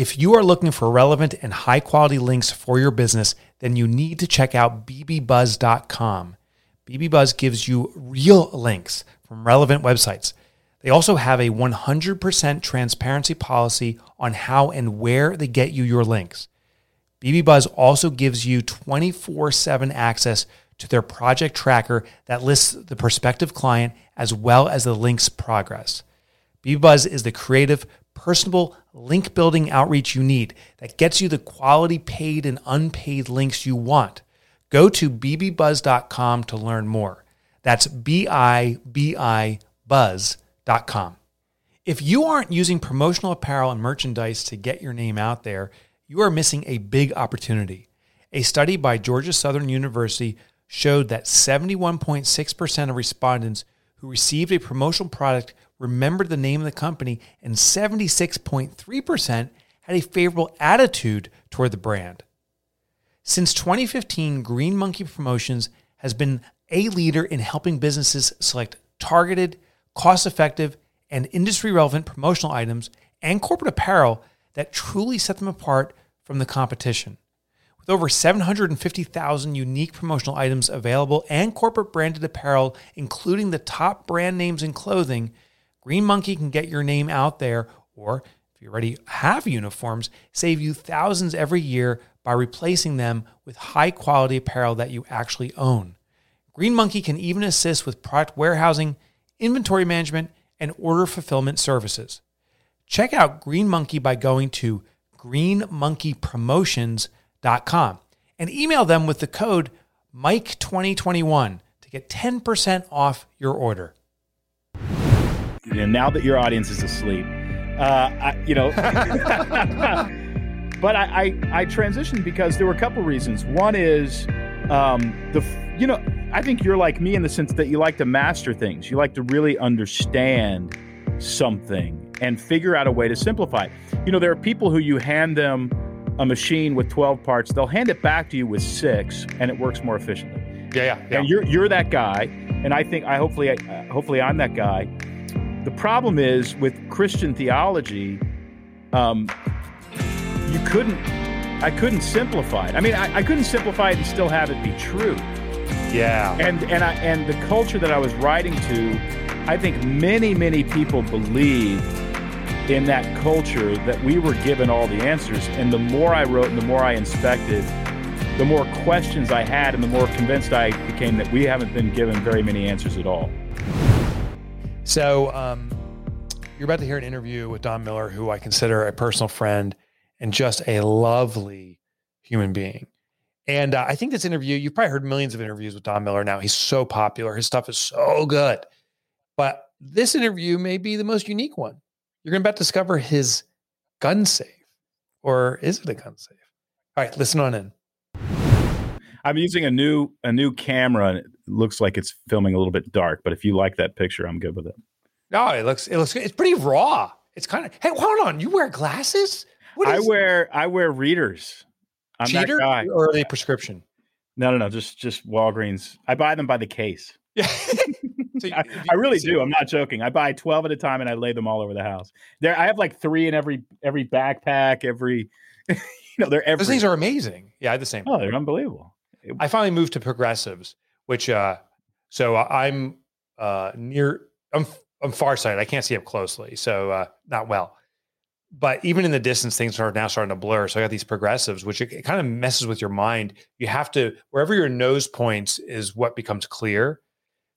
If you are looking for relevant and high-quality links for your business, then you need to check out BBBuzz.com. BBBuzz gives you real links from relevant websites. They also have a 100% transparency policy on how and where they get you your links. BBBuzz also gives you 24/7 access to their project tracker that lists the prospective client as well as the link's progress. BBBuzz is the creative, personable, link-building outreach you need that gets you the quality paid and unpaid links you want. Go to BBBuzz.com to learn more. That's BIBIBuzz.com. If you aren't using promotional apparel and merchandise to get your name out there, you are missing a big opportunity. A study by Georgia Southern University showed that 71.6% of respondents who received a promotional product remembered the name of the company, and 76.3% had a favorable attitude toward the brand. Since 2015, Green Monkey Promotions has been a leader in helping businesses select targeted, cost-effective, and industry-relevant promotional items and corporate apparel that truly set them apart from the competition. With over 750,000 unique promotional items available and corporate branded apparel, including the top brand names in clothing, Green Monkey can get your name out there, or if you already have uniforms, save you thousands every year by replacing them with high-quality apparel that you actually own. Green Monkey can even assist with product warehousing, inventory management, and order fulfillment services. Check out Green Monkey by going to greenmonkeypromotions.com and email them with the code MIKE2021 to get 10% off your order. And now that your audience is asleep, but I transitioned because there were a couple reasons. One is, I think you're like me in the sense that you like to master things. You like to really understand something and figure out a way to simplify it. You know, there are people who you hand them a machine with 12 parts, they'll hand it back to you with 6, and it works more efficiently. Yeah. And you're that guy, and I think hopefully I'm that guy. The problem is with Christian theology, I couldn't simplify it. I mean, I couldn't simplify it and still have it be true. Yeah. And the culture that I was writing to, I think many people believe in that culture that we were given all the answers. And the more I wrote and the more I inspected, the more questions I had and the more convinced I became that we haven't been given very many answers at all. So you're about to hear an interview with Don Miller, who I consider a personal friend and just a lovely human being. And I think this interview, you've probably heard millions of interviews with Don Miller now. He's so popular. His stuff is so good. But this interview may be the most unique one. You're going to about to discover his gun safe. Or is it a gun safe? All right, listen on in. I'm using a new camera, and it looks like it's filming a little bit dark, but if you like that picture, I'm good with it. No, it looks good. It's pretty raw. It's kind of, hey, hold on. You wear glasses? What is I wear readers. I'm Cheater that guy. Or a prescription? No. Just Walgreens. I buy them by the case. Yeah. I really do. I'm not joking. I buy 12 at a time and I lay them all over the house. There, I have like 3 in every backpack, they're every. Those things are amazing. Yeah, I have the same. Oh, they're unbelievable. I finally moved to progressives, which I'm farsighted. I can't see up closely, so not well. But even in the distance, things are now starting to blur. So I got these progressives, which it kind of messes with your mind. You have to, wherever your nose points is what becomes clear.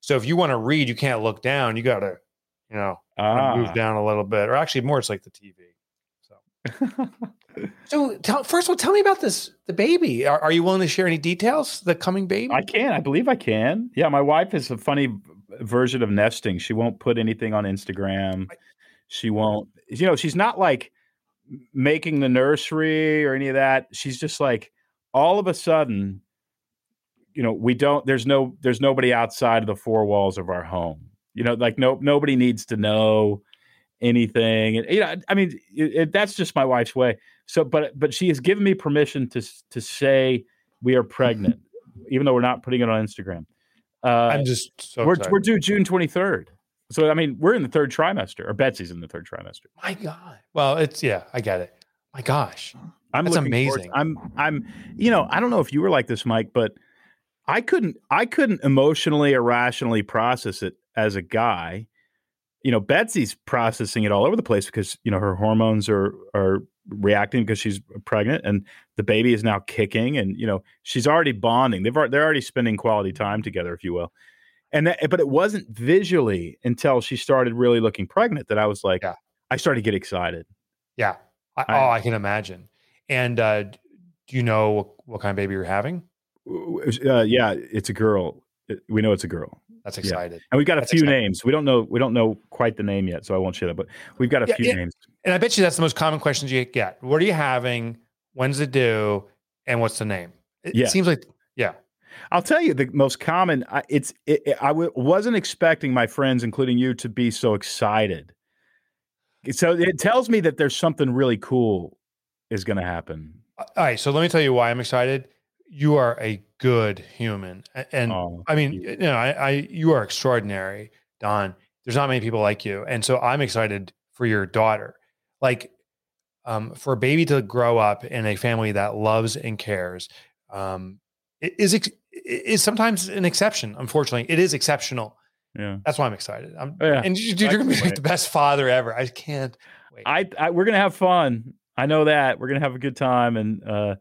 So if you want to read, you can't look down. You got to, move down a little bit, or actually more, it's like the TV. So. First of all, tell me about this, the baby. Are you willing to share any details, the coming baby? I believe I can. Yeah, my wife is a funny version of nesting. She won't put anything on Instagram. She won't, she's not like making the nursery or any of that. She's just like, all of a sudden, there's nobody outside of the four walls of our home. Nobody needs to know anything. And, that's just my wife's way. So, but she has given me permission to say we are pregnant, even though we're not putting it on Instagram. We're due June 23rd. So, we're in the third trimester, or Betsy's in the third trimester. My God. Well, I get it. My gosh. That's amazing. I don't know if you were like this, Mike, but I couldn't emotionally or rationally process it as a guy. You know, Betsy's processing it all over the place because, you know, her hormones are reacting because she's pregnant and the baby is now kicking and, you know, she's already bonding. They're already spending quality time together, if you will. And that, but it wasn't visually until she started really looking pregnant that I was like, yeah. I started to get excited. Yeah. I can imagine. And do you know what kind of baby you're having? Yeah, it's a girl. We know it's a girl. That's excited. Yeah. And we've got a few names. We don't know quite the name yet, so I won't share that, but we've got a few names. And I bet you that's the most common questions you get. What are you having? When's it due? And what's the name? It seems like, yeah. I'll tell you the most common, I wasn't expecting my friends, including you, to be so excited. So it tells me that there's something really cool is going to happen. All right. So let me tell you why I'm excited. You are a good human. And I mean, you know, you are extraordinary, Don. There's not many people like you. And so I'm excited for your daughter. Like, for a baby to grow up in a family that loves and cares, is sometimes an exception. Unfortunately, it is exceptional. Yeah. That's why I'm excited. And you're going to be like the best father ever. I can't wait. We're going to have fun. I know that we're going to have a good time. And,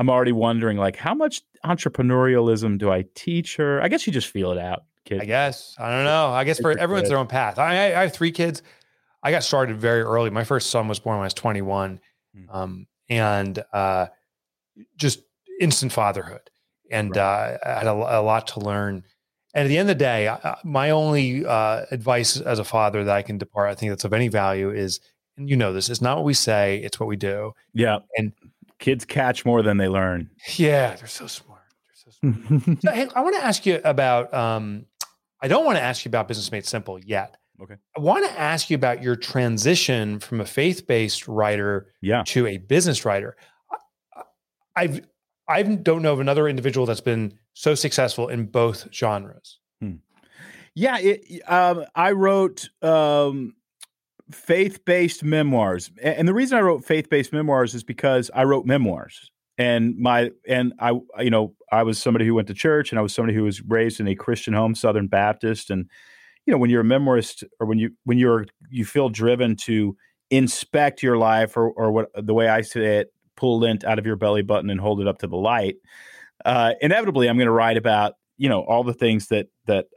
I'm already wondering, like, how much entrepreneurialism do I teach her? I guess you just feel it out, kid. I guess. I don't know. I guess for everyone's their own path. I have three kids. I got started very early. My first son was born when I was 21. And just instant fatherhood. And I had a lot to learn. And at the end of the day, my only advice as a father that I can depart, I think that's of any value is, and you know this, it's not what we say, it's what we do. Yeah. And kids catch more than they learn. Yeah, they're so smart. So, hey, I want to ask you about, I don't want to ask you about Business Made Simple yet. Okay. I want to ask you about your transition from a faith-based writer to a business writer. I don't know of another individual that's been so successful in both genres. Yeah, I wrote faith-based memoirs. And the reason I wrote faith-based memoirs is because I wrote memoirs. I was somebody who went to church and I was somebody who was raised in a Christian home, Southern Baptist. And, you know, when you're a memoirist or when you feel driven to inspect your life or what the way I say it, pull lint out of your belly button and hold it up to the light. Inevitably I'm going to write about, you know, all the things that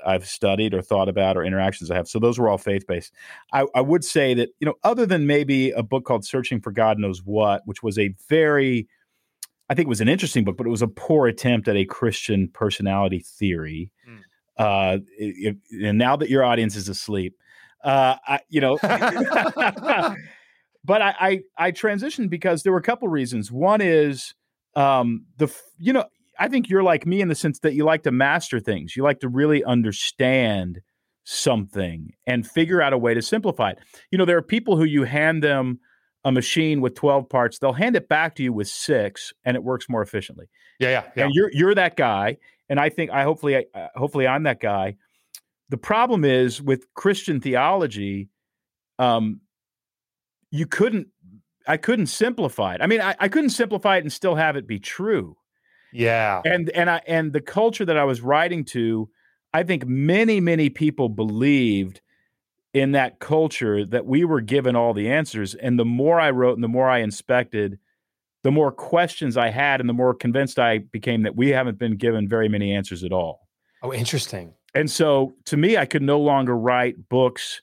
I've studied or thought about or interactions I have. So those were all faith-based. I would say that, you know, other than maybe a book called Searching for God Knows What, which was I think it was an interesting book, but it was a poor attempt at a Christian personality theory. And now that your audience is asleep, but I transitioned because there were a couple reasons. One is, I think you're like me in the sense that you like to master things. You like to really understand something and figure out a way to simplify it. You know, there are people who you hand them a machine with 12 parts, they'll hand it back to you with 6 and it works more efficiently. Yeah. And you're that guy. And I think hopefully I'm that guy. The problem is with Christian theology, I couldn't simplify it. I mean, I couldn't simplify it and still have it be true. Yeah. And the culture that I was writing to, I think many, many people believed in that culture that we were given all the answers. And the more I wrote and the more I inspected, the more questions I had and the more convinced I became that we haven't been given very many answers at all. Oh, interesting. And so to me, I could no longer write books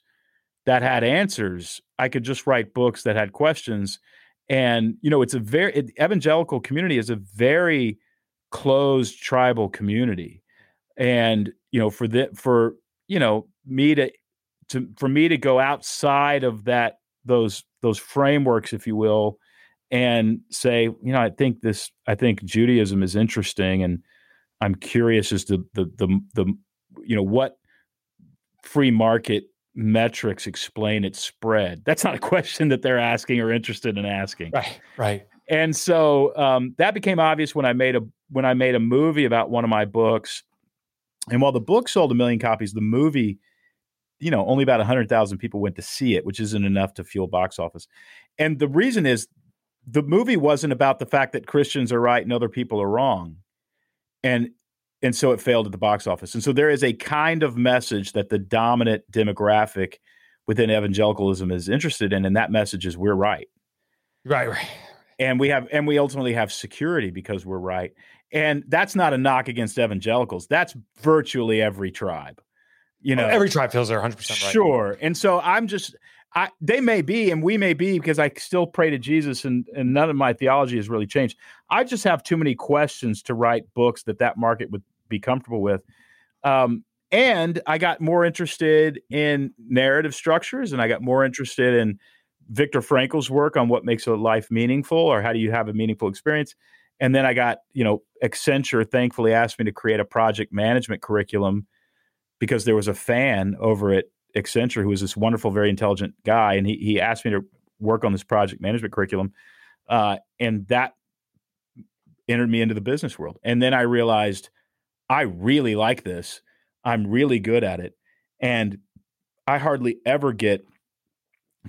that had answers. I could just write books that had questions. And, you know, evangelical community is a very closed tribal community. And, you know, for me to go outside of that, those frameworks, if you will, and say, you know, I think Judaism is interesting. And I'm curious as to the you know, what free market metrics explain its spread. That's not a question that they're asking or interested in asking. Right. And so that became obvious when I made a movie about one of my books. And while the book sold 1 million copies, the movie, you know, only about 100,000 people went to see it, which isn't enough to fuel box office. And the reason is the movie wasn't about the fact that Christians are right and other people are wrong. And so it failed at the box office. And so there is a kind of message that the dominant demographic within evangelicalism is interested in, and that message is we're right. Right, right. And we ultimately have security because we're right. And that's not a knock against evangelicals. That's virtually every tribe. You know, every tribe feels they're 100% right. Sure. And so I'm just, they may be, and we may be, because I still pray to Jesus and none of my theology has really changed. I just have too many questions to write books that market would be comfortable with. And I got more interested in narrative structures, and I got more interested in Viktor Frankl's work on what makes a life meaningful, or how do you have a meaningful experience. And then I got, Accenture thankfully asked me to create a project management curriculum because there was a fan over at Accenture who was this wonderful, very intelligent guy. And he asked me to work on this project management curriculum. And that entered me into the business world. And then I realized I really like this. I'm really good at it. And I hardly ever get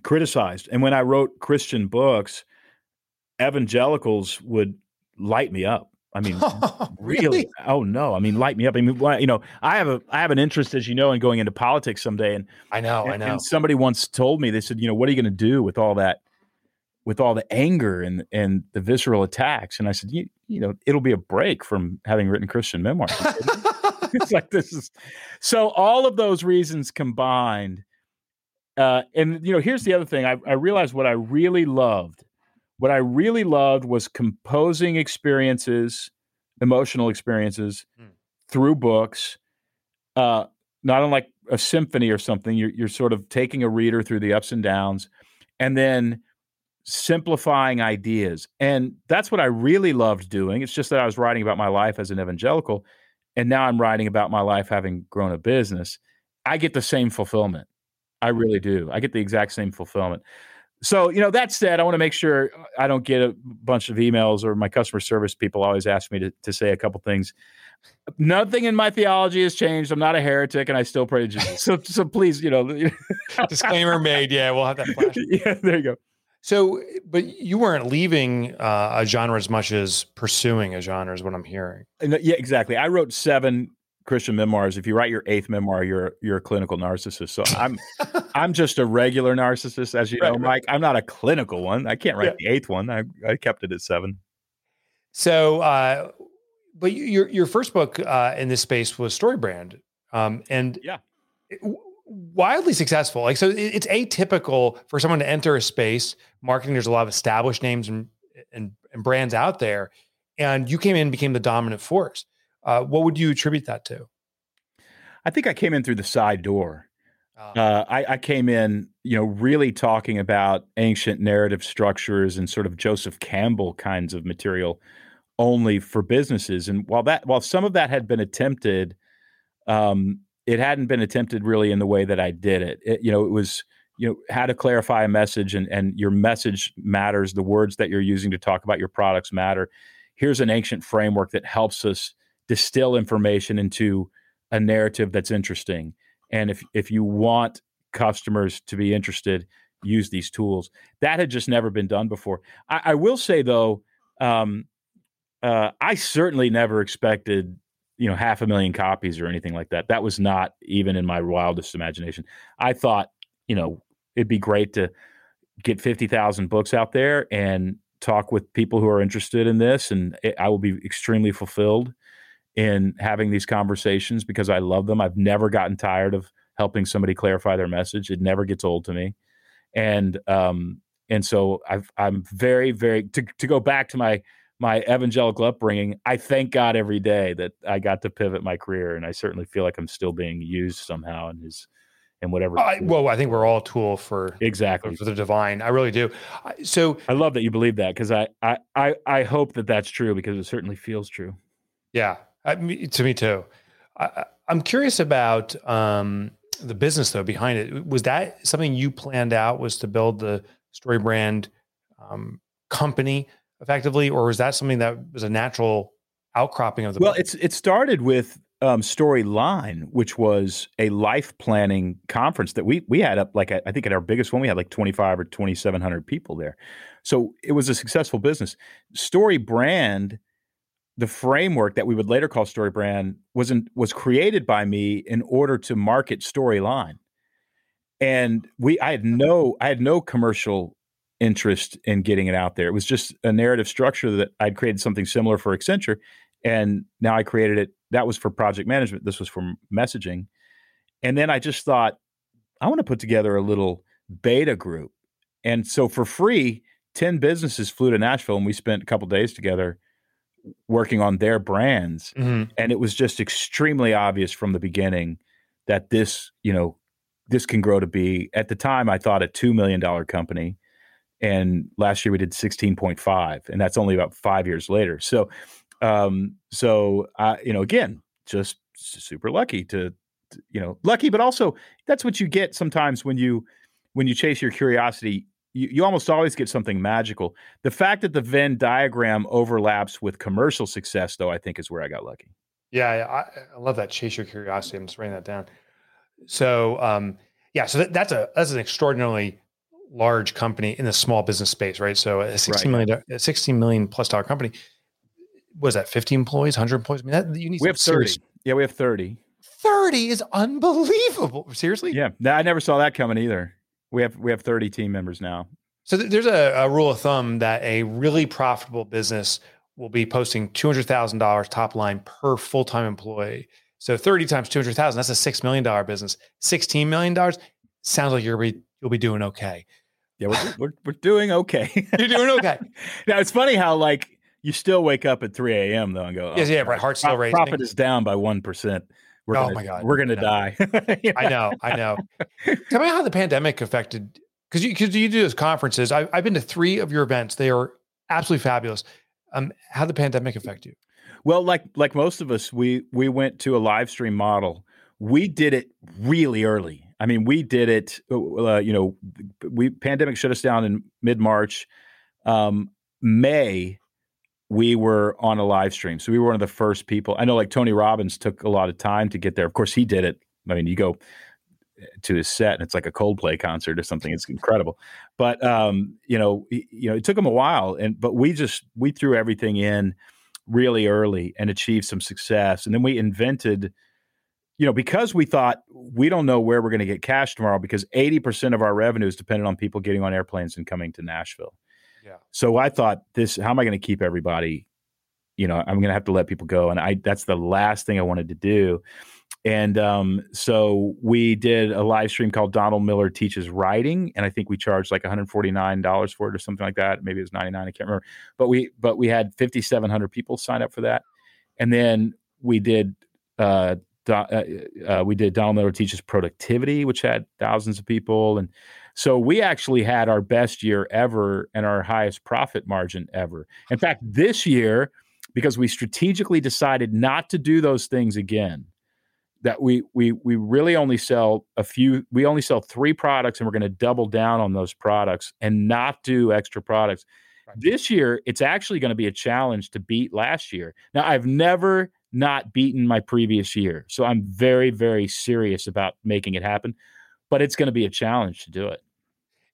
criticized. And when I wrote Christian books, evangelicals would light me up. I mean, really? Oh no! I mean, light me up. I mean, I have an interest, as you know, in going into politics someday. And I know. And somebody once told me, they said, what are you going to do with all that, with all the anger and the visceral attacks? And I said, it'll be a break from having written Christian memoirs. It's like this is so. All of those reasons combined, and here's the other thing. I realized what I really loved. What I really loved was composing experiences, emotional experiences, through books. Not unlike a symphony or something, you're sort of taking a reader through the ups and downs, and then simplifying ideas. And that's what I really loved doing. It's just that I was writing about my life as an evangelical, and now I'm writing about my life having grown a business. I get the same fulfillment. I really do. I get the exact same fulfillment. So, that said, I want to make sure I don't get a bunch of emails, or my customer service people always ask me to say a couple things. Nothing in my theology has changed. I'm not a heretic, and I still pray to Jesus. So please, Disclaimer made. Yeah, we'll have that flash. Yeah, there you go. So, but you weren't leaving a genre as much as pursuing a genre is what I'm hearing. Yeah, exactly. I wrote 7 Christian memoirs. If you write your 8th memoir, you're a clinical narcissist. So I'm just a regular narcissist, as you know, Mike. I'm not a clinical one. I can't write the 8th one. I kept it at 7. So, but your first book in this space was StoryBrand, and wildly successful. Like, so it's atypical for someone to enter a space marketing. There's a lot of established names and brands out there, and you came in and became the dominant force. What would you attribute that to? I think I came in through the side door. I came in, really talking about ancient narrative structures and sort of Joseph Campbell kinds of material only for businesses. And while some of that had been attempted, it hadn't been attempted really in the way that I did it. It was, how to clarify a message, and your message matters. The words that you're using to talk about your products matter. Here's an ancient framework that helps us distill information into a narrative that's interesting. And if you want customers to be interested, use these tools. That had just never been done before. I will say, though, I certainly never expected, 500,000 copies or anything like that. That was not even in my wildest imagination. I thought, it'd be great to get 50,000 books out there and talk with people who are interested in this, and I will be extremely fulfilled in having these conversations because I love them. I've never gotten tired of helping somebody clarify their message. It never gets old to me. And so I'm very, very, to go back to my evangelical upbringing, I thank God every day that I got to pivot my career. And I certainly feel like I'm still being used somehow in whatever. I think we're all a tool for the divine. I really do. So I love that you believe that, because I hope that that's true, because it certainly feels true. Yeah. To me too. I'm curious about the business though behind it. Was that something you planned out? Was to build the StoryBrand company effectively, or was that something that was a natural outcropping of the? Well, it started with Storyline, which was a life planning conference that we had up, like, I think at our biggest one, we had like 25 or 2,700 people there. So it was a successful business. StoryBrand, the framework that we would later call StoryBrand, was created by me in order to market Storyline. And I had no commercial interest in getting it out there. It was just a narrative structure that I'd created something similar for Accenture. And now I created it. That was for project management. This was for messaging. And then I just thought, I want to put together a little beta group. And so for free, 10 businesses flew to Nashville and we spent a couple of days together working on their brands. Mm-hmm. And it was just extremely obvious from the beginning that this can grow to be, at the time, I thought, a $2 million company. And last year we did 16.5, and that's only about 5 years later. So I, again, just super lucky lucky, but also that's what you get sometimes when you chase your curiosity, you almost always get something magical. The fact that the Venn diagram overlaps with commercial success, though, I think is where I got lucky. Yeah. I love that. Chase your curiosity. I'm just writing that down. So, so that's an extraordinarily large company in the small business space, right? So a $16 million plus dollar company. Was that 50 employees, 100 employees? I mean, we have 30. Yeah, we have 30. 30 is unbelievable. Seriously? Yeah. No, I never saw that coming either. We have 30 team members now. So there's a rule of thumb that a really profitable business will be posting $200,000 top line per full-time employee. So 30 times 200,000, that's a $6 million business. $16 million sounds like you'll be doing okay. Yeah, we're doing okay. You're doing okay. Now, it's funny how you still wake up at 3 a.m. though and go, right. Heart's still racing. Profit is down by 1%. My God, we're gonna die. I know. Tell me how the pandemic affected, because you do those conferences. I've been to 3 of your events. They are absolutely fabulous. How the pandemic affect you? Well, like most of us, we went to a live stream model. We did it really early. I mean, we did it. Pandemic shut us down in mid-March, May. We were on a live stream. So we were one of the first people. I know Tony Robbins took a lot of time to get there. Of course, he did it. I mean, you go to his set and it's like a Coldplay concert or something. It's incredible. But, it took him a while. But we threw everything in really early and achieved some success. And then we invented, because we thought we don't know where we're going to get cash tomorrow, because 80% of our revenue is dependent on people getting on airplanes and coming to Nashville. Yeah. So I thought, how am I going to keep everybody? I'm going to have to let people go. And that's the last thing I wanted to do. And so we did a live stream called Don Miller Teaches Writing. And I think we charged like $149 for it or something like that. Maybe it was 99. I can't remember. But we had 5,700 people sign up for that. And then we did Don Miller Teaches Productivity, which had thousands of people. And so we actually had our best year ever and our highest profit margin ever. In fact, this year, because we strategically decided not to do those things again, that we really only sell three products, and we're going to double down on those products and not do extra products. Right. This year, it's actually going to be a challenge to beat last year. Now, I've never not beaten my previous year, so I'm very, very serious about making it happen. But it's going to be a challenge to do it.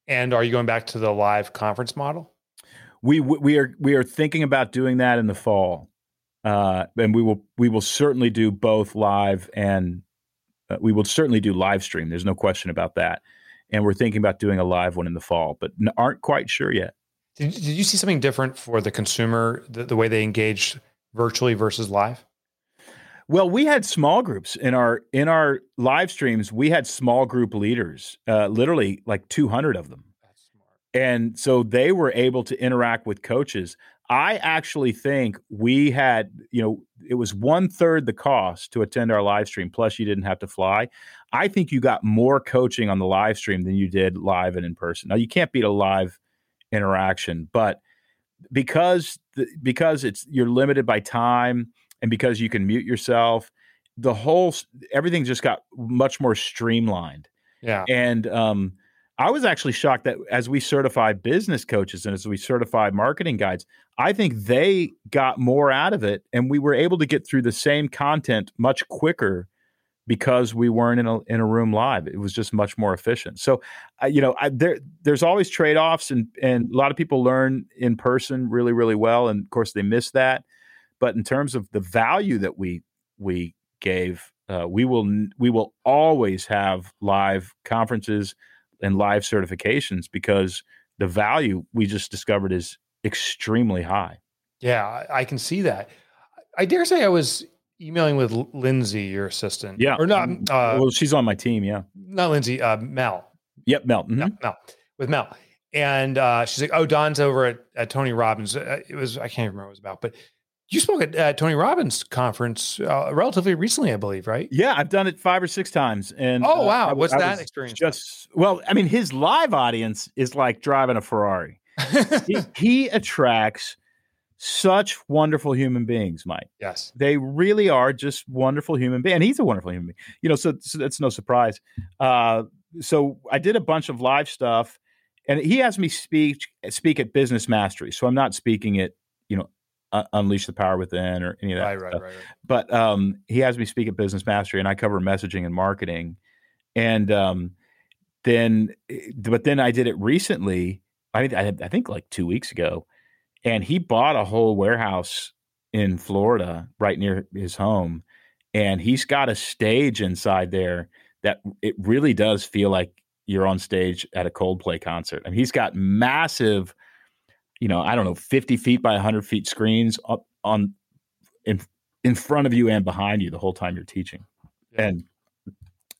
And are you going back to the live conference model? We are thinking about doing that in the fall, and we will certainly do both live and we will certainly do live stream. There's no question about that. And we're thinking about doing a live one in the fall, but aren't quite sure yet. Did you see something different for the consumer, the way they engage virtually versus live? Well, we had small groups in our live streams. We had small group leaders, literally like 200 of them. That's smart. And so they were able to interact with coaches. I actually think we had, it was 1/3 the cost to attend our live stream. Plus, you didn't have to fly. I think you got more coaching on the live stream than you did live and in person. Now, you can't beat a live interaction, but because you're limited by time. And because you can mute yourself, everything just got much more streamlined. Yeah. And I was actually shocked that as we certify business coaches and as we certify marketing guides, I think they got more out of it, and we were able to get through the same content much quicker because we weren't in a room live. It was just much more efficient. So, there's always trade-offs, and a lot of people learn in person really, really well, and of course they miss that. But in terms of the value that we gave, we will always have live conferences and live certifications because the value we just discovered is extremely high. Yeah, I can see that. I dare say I was emailing with Lindsay, your assistant. Yeah. Or not. Well, she's on my team. Yeah. Not Lindsay, Mel. Yep. Mel. Mm-hmm. Yeah, Mel. And she's like, oh, Don's over at Tony Robbins. I can't remember what it was about, but you spoke at Tony Robbins' conference relatively recently, I believe, right? Yeah, I've done it 5 or 6 times. And wow. What's that experience? His live audience is like driving a Ferrari. he attracts such wonderful human beings, Mike. Yes. They really are just wonderful human beings. And he's a wonderful human being. So that's no surprise. So I did a bunch of live stuff, and he asked me speak at Business Mastery. So I'm not speaking at, Unleash the Power Within or any of that stuff. Right. But he has me speak at Business Mastery, and I cover messaging and marketing. And then I did it recently. I think like 2 weeks ago, and he bought a whole warehouse in Florida right near his home, and he's got a stage inside there that it really does feel like you're on stage at a Coldplay concert. I mean, he's got massive 50 feet by 100 feet screens up on in front of you and behind you the whole time you're teaching. Yeah. And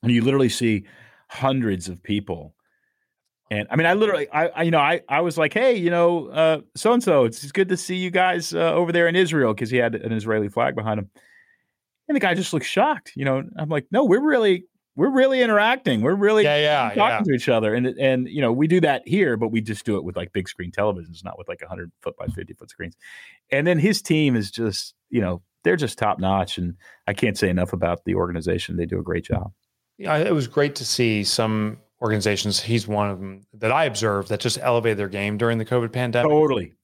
you literally see hundreds of people. And I mean, I was like, hey, so-and-so, it's good to see you guys over there in Israel, because he had an Israeli flag behind him. And the guy just looked shocked. I'm like, no, we're really interacting. We're really talking to each other. And we do that here, but we just do it with like big screen televisions, not with like 100 foot by 50 foot screens. And then his team is just, they're just top notch. And I can't say enough about the organization. They do a great job. Yeah, it was great to see some organizations. He's one of them that I observed that just elevated their game during the COVID pandemic.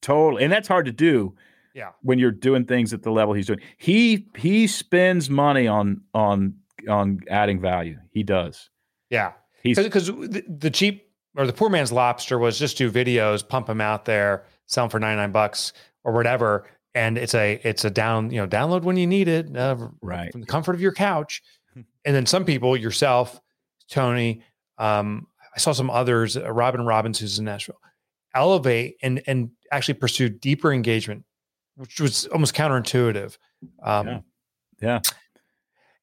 Totally. And that's hard to do. Yeah. When you're doing things at the level he's doing. He spends money on adding value. He does. Yeah. Because the cheap or the poor man's lobster was just do videos, pump them out there, sell them for $99 or whatever. And it's a download when you need it, right, from the comfort of your couch. And then some people, yourself, Tony, I saw some others, Robin Robbins, who's in Nashville, elevate and actually pursue deeper engagement, which was almost counterintuitive. Yeah.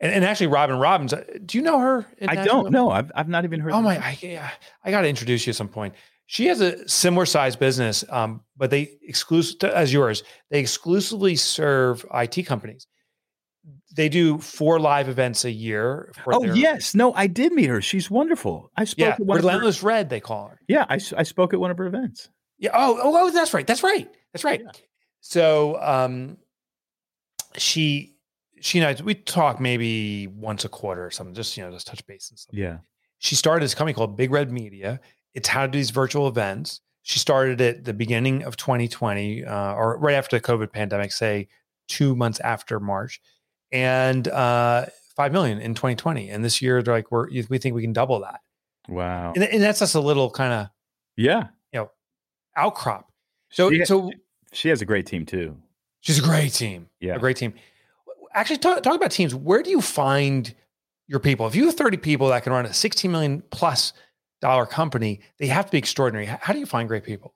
And actually, Robin Robbins, do you know her? I don't know. I've not even heard. Oh my! I got to introduce you at some point. She has a similar size business, but they exclusively serve IT companies. They do 4 live events a year. Yes, no, I did meet her. She's wonderful. I spoke at one Relentless of her, Red, they call her. Yeah, I spoke at one of her events. Yeah. Oh, that's right. Yeah. So She and I, we talk maybe once a quarter or something, just touch base and stuff. Yeah. She started this company called Big Red Media. It's how to do these virtual events. She started at the beginning of 2020 or right after the COVID pandemic, say 2 months after March, and 5 million in 2020. And this year they're like, we think we can double that. Wow. And that's just a little kind of, outcrop. So she has a great team too. She's a great team. Yeah. A great team. Actually, talk about teams. Where do you find your people? If you have 30 people that can run a $16 million+ company, they have to be extraordinary. How do you find great people?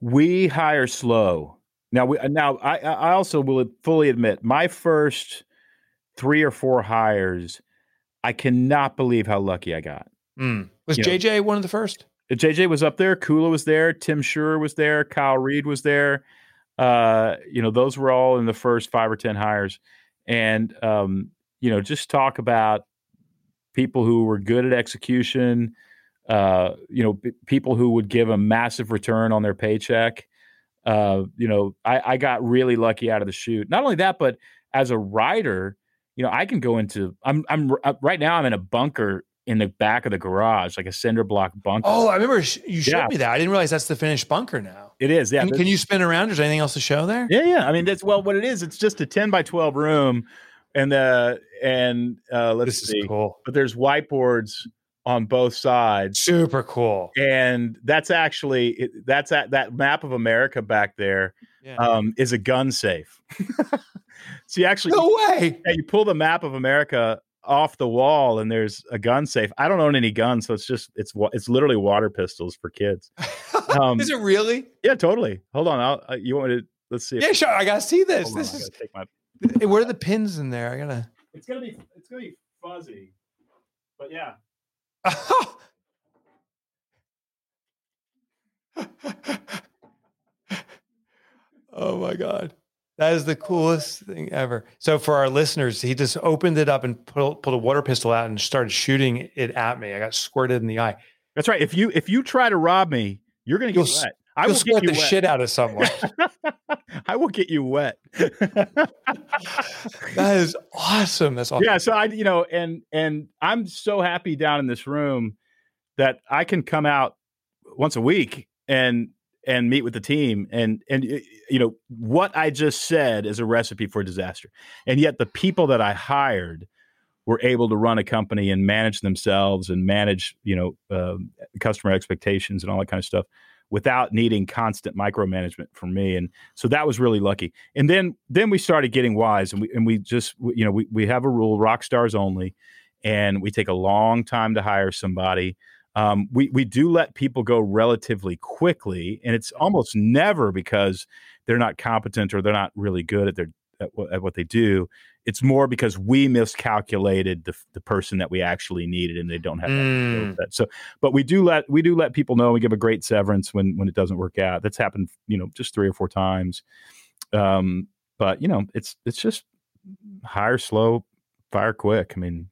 We hire slow. Now, I also will fully admit, my first 3 or 4 hires, I cannot believe how lucky I got. Was JJ one of the first? JJ was up there. Kula was there. Tim Schurer was there. Kyle Reed was there. Those were all in the first 5 or 10 hires. And, just talk about people who were good at execution, people who would give a massive return on their paycheck. I got really lucky out of the chute. Not only that, but as a writer, I can go into, I'm right now I'm in a bunker in the back of the garage, like a cinder block bunker. Oh, I remember you showed me that. I didn't realize that's the finished bunker now. It is. Yeah. Can you spin around? Is there anything else to show there? Yeah. Yeah. I mean, that's what it is. It's just a 10 by 12 room. And let's see. This is cool. But there's whiteboards on both sides. Super cool. And that's actually, that map of America back there is a gun safe. So you actually, no way. Yeah, you pull the map of America off the wall and there's a gun safe. I don't own any guns. So it's literally water pistols for kids. Is it really? Yeah, totally. Hold on. You want me to, let's see. Yeah, sure. I got to see this. This is, where are the pins in there? It's going to be fuzzy, but yeah. Oh my God. That is the coolest thing ever. So for our listeners, he just opened it up and pulled a water pistol out and started shooting it at me. I got squirted in the eye. That's right. If you try to rob me, you're going to get wet. I will squirt the shit out of someone. I will get you wet. That is awesome. That's awesome. Yeah. So and I'm so happy down in this room that I can come out once a week and meet with the team. And you know, what I just said is a recipe for disaster. And yet the people that I hired were able to run a company and manage themselves and manage, customer expectations and all that kind of stuff without needing constant micromanagement from me. And so that was really lucky. And then we started getting wise and we have a rule, rock stars only, and we take a long time to hire somebody. We do let people go relatively quickly, and it's almost never because they're not competent or they're not really good at what they do. It's more because we miscalculated the person that we actually needed, and they don't have that. So, but we do let people know. We give a great severance when it doesn't work out. That's happened, just 3 or 4 times. But it's just hire slow, fire quick. I mean,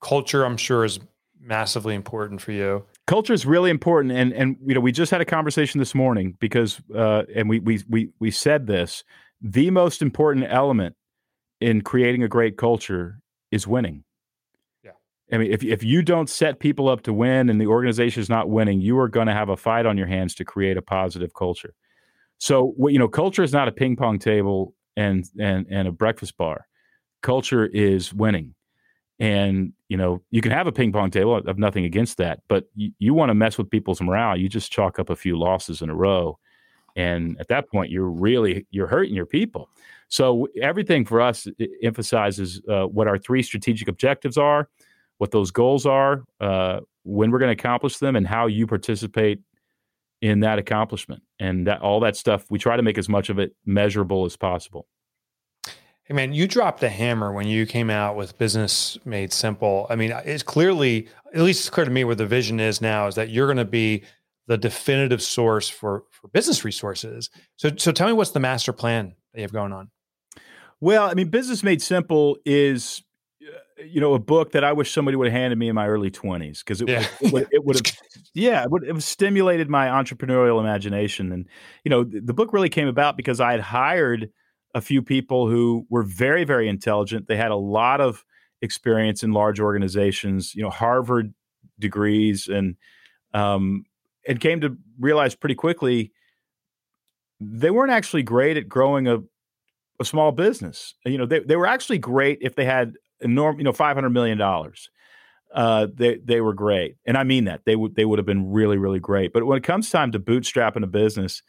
culture, I'm sure, is massively important for you. Culture is really important, and we just had a conversation this morning because and we said this: the most important element in creating a great culture is winning. Yeah, I mean, if you don't set people up to win and the organization is not winning, you are going to have a fight on your hands to create a positive culture. So culture is not a ping pong table and a breakfast bar. Culture is winning. And, you can have a ping pong table. I have nothing against that, but you want to mess with people's morale. You just chalk up a few losses in a row. And at that point, you're hurting your people. So everything for us emphasizes what our 3 strategic objectives are, what those goals are, when we're going to accomplish them, and how you participate in that accomplishment. And that, all that stuff, we try to make as much of it measurable as possible. Hey man, you dropped the hammer when you came out with Business Made Simple. I mean, it's clearly, at least it's clear to me where the vision is now, is that you're going to be the definitive source for business resources. So tell me, what's the master plan that you have going on? Well, I mean, Business Made Simple is, a book that I wish somebody would have handed me in my early 20s, because it would have stimulated my entrepreneurial imagination. And, the book really came about because I had hired a few people who were very, very intelligent. They had a lot of experience in large organizations, Harvard degrees, and came to realize pretty quickly they weren't actually great at growing a small business. They were actually great if they had $500 million. They were great. And I mean that. They would have been really, really great. But when it comes time to bootstrapping a business,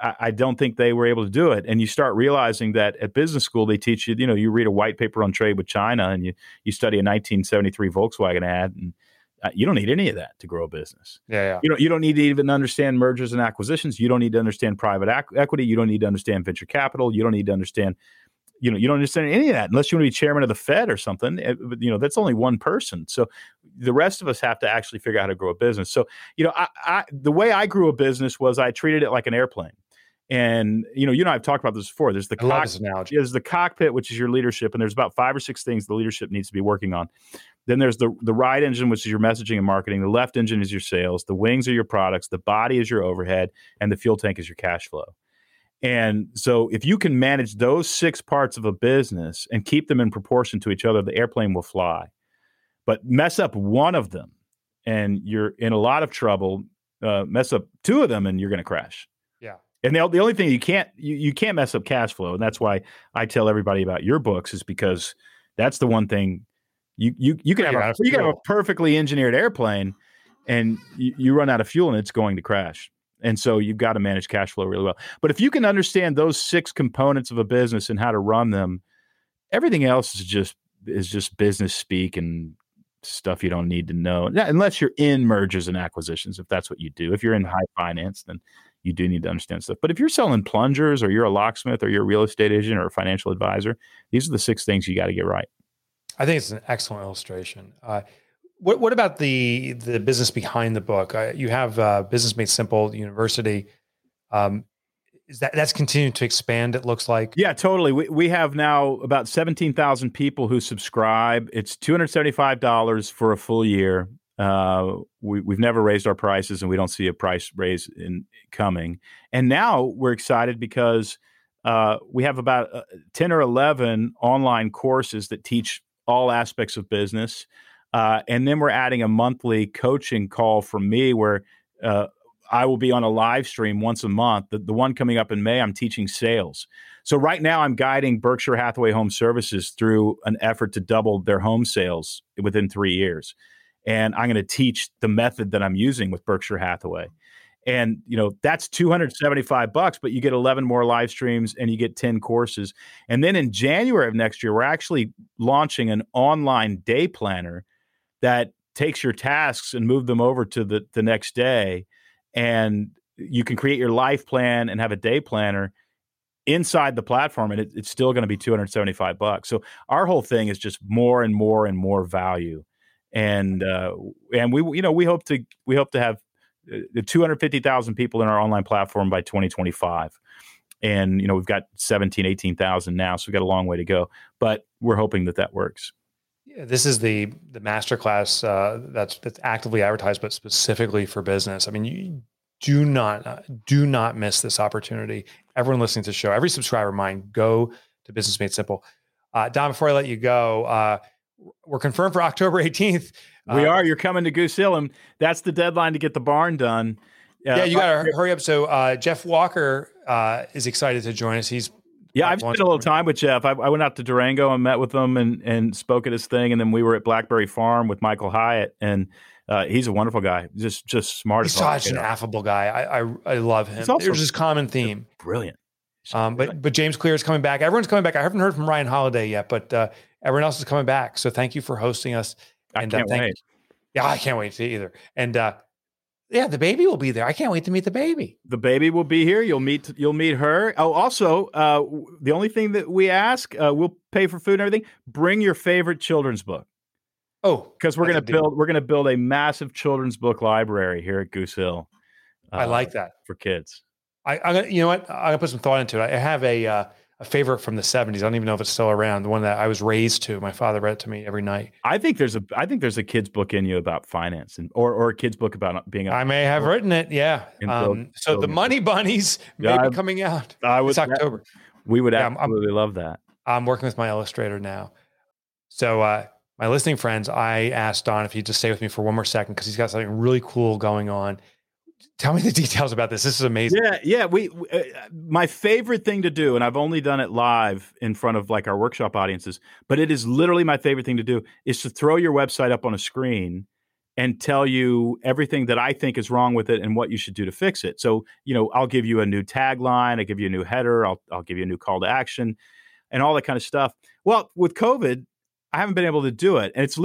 I don't think they were able to do it. And you start realizing that at business school, they teach you, you read a white paper on trade with China, and you study a 1973 Volkswagen ad, and you don't need any of that to grow a business. Yeah. You don't need to even understand mergers and acquisitions. You don't need to understand private equity. You don't need to understand venture capital. You don't need to understand, you don't understand any of that unless you want to be chairman of the Fed or something. That's only one person. So the rest of us have to actually figure out how to grow a business. So, the way I grew a business was I treated it like an airplane. And, I've talked about this before. There's the cockpit, which is your leadership. And there's about 5 or 6 things the leadership needs to be working on. Then there's the right engine, which is your messaging and marketing. The left engine is your sales. The wings are your products. The body is your overhead. And the fuel tank is your cash flow. And so if you can manage those 6 parts of a business and keep them in proportion to each other, the airplane will fly. But mess up one of them and you're in a lot of trouble. Mess up two of them and you're going to crash. Yeah. And the only thing you can't mess up cash flow. And that's why I tell everybody about your books, is because that's the one thing you can have a perfectly engineered airplane and you run out of fuel and it's going to crash. And so you've got to manage cash flow really well. But if you can understand those six components of a business and how to run them, everything else is just business speak and stuff you don't need to know. Unless you're in mergers and acquisitions, if that's what you do. If you're in high finance, then you do need to understand stuff. But if you're selling plungers, or you're a locksmith, or you're a real estate agent, or a financial advisor, these are the six things you got to get right. I think it's an excellent illustration. What about the business behind the book? You have Business Made Simple University. That's continued to expand, it looks like. Yeah, totally. We have now about 17,000 people who subscribe. It's $275 for a full year. We've never raised our prices, and we don't see a price raise coming. And now we're excited because we have about 10 or 11 online courses that teach all aspects of business. And then we're adding a monthly coaching call from me where I will be on a live stream once a month. The one coming up in May, I'm teaching sales. So right now I'm guiding Berkshire Hathaway Home Services through an effort to double their home sales within 3 years. And I'm going to teach the method that I'm using with Berkshire Hathaway. And, that's $275, but you get 11 more live streams and you get 10 courses. And then in January of next year, we're actually launching an online day planner that takes your tasks and move them over to the next day. And you can create your life plan and have a day planner inside the platform, and it's still going to be $275. So our whole thing is just more and more and more value, and we hope to have 250,000 people in our online platform by 2025, and we've got 18,000 now, so we've got a long way to go, but we're hoping that works. This is the masterclass that's actively advertised, but specifically for business. I mean, you do not miss this opportunity. Everyone listening to the show, every subscriber of mine, go to Business Made Simple. Don, before I let you go, we're confirmed for October 18th. We are. You're coming to Goose Hill, and that's the deadline to get the barn done. Yeah, you got to hurry up. So Jeff Walker is excited to join us. I've spent a little time with Jeff. I went out to Durango and met with him and spoke at his thing. And then we were at Blackberry Farm with Michael Hyatt. And he's a wonderful guy. Just smart. He's such an affable guy. I love him. There's this common theme. Brilliant. But James Clear is coming back. Everyone's coming back. I haven't heard from Ryan Holiday yet, but everyone else is coming back. So thank you for hosting us. And, I can't wait. Yeah, I can't wait to either. And the baby will be there. I can't wait to meet the baby. The baby will be here. You'll meet her. Oh, also, the only thing that we ask, we'll pay for food and everything. Bring your favorite children's book. Oh, because we're going to build a massive children's book library here at Goose Hill. I like that for kids. I'm gonna put some thought into it. I have a favorite from the 70s. I don't even know if it's still around. The one that I was raised to. My father read it to me every night. I think there's a kid's book in you about finance, and or a kid's book about being. I may have written it. Yeah. So the Money Bunnies may be coming out. It's October. We would absolutely love that. I'm working with my illustrator now. So my listening friends, I asked Don if he'd just stay with me for one more second because he's got something really cool going on. Tell me the details about this. This is amazing. Yeah. We my favorite thing to do, and I've only done it live in front of like our workshop audiences, but it is literally my favorite thing to do is to throw your website up on a screen and tell you everything that I think is wrong with it and what you should do to fix it. So, I'll give you a new tagline, I give you a new header, I'll give you a new call to action and all that kind of stuff. Well, with COVID, I haven't been able to do it. And it's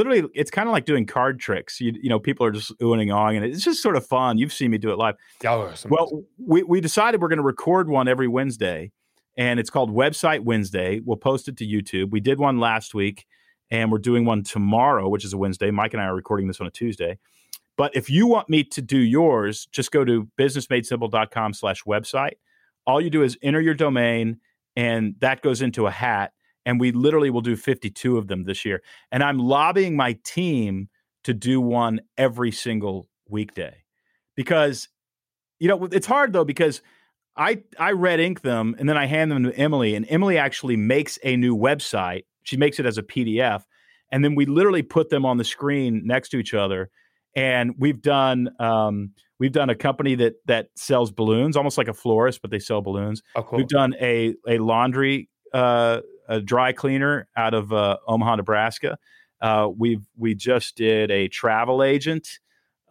kind of like doing card tricks. People are just oohing and aahing, and it's just sort of fun. You've seen me do it live. Well, we decided we're going to record one every Wednesday, and it's called Website Wednesday. We'll post it to YouTube. We did one last week, and we're doing one tomorrow, which is a Wednesday. Mike and I are recording this on a Tuesday. But if you want me to do yours, just go to businessmadesimple.com/website. All you do is enter your domain, and that goes into a hat. And we literally will do 52 of them this year. And I'm lobbying my team to do one every single weekday because, it's hard though, because I red ink them and then I hand them to Emily, and Emily actually makes a new website. She makes it as a PDF. And then we literally put them on the screen next to each other. And we've done a company that sells balloons, almost like a florist, but they sell balloons. Oh, cool. We've done a laundry, a dry cleaner out of Omaha, Nebraska. We just did a travel agent.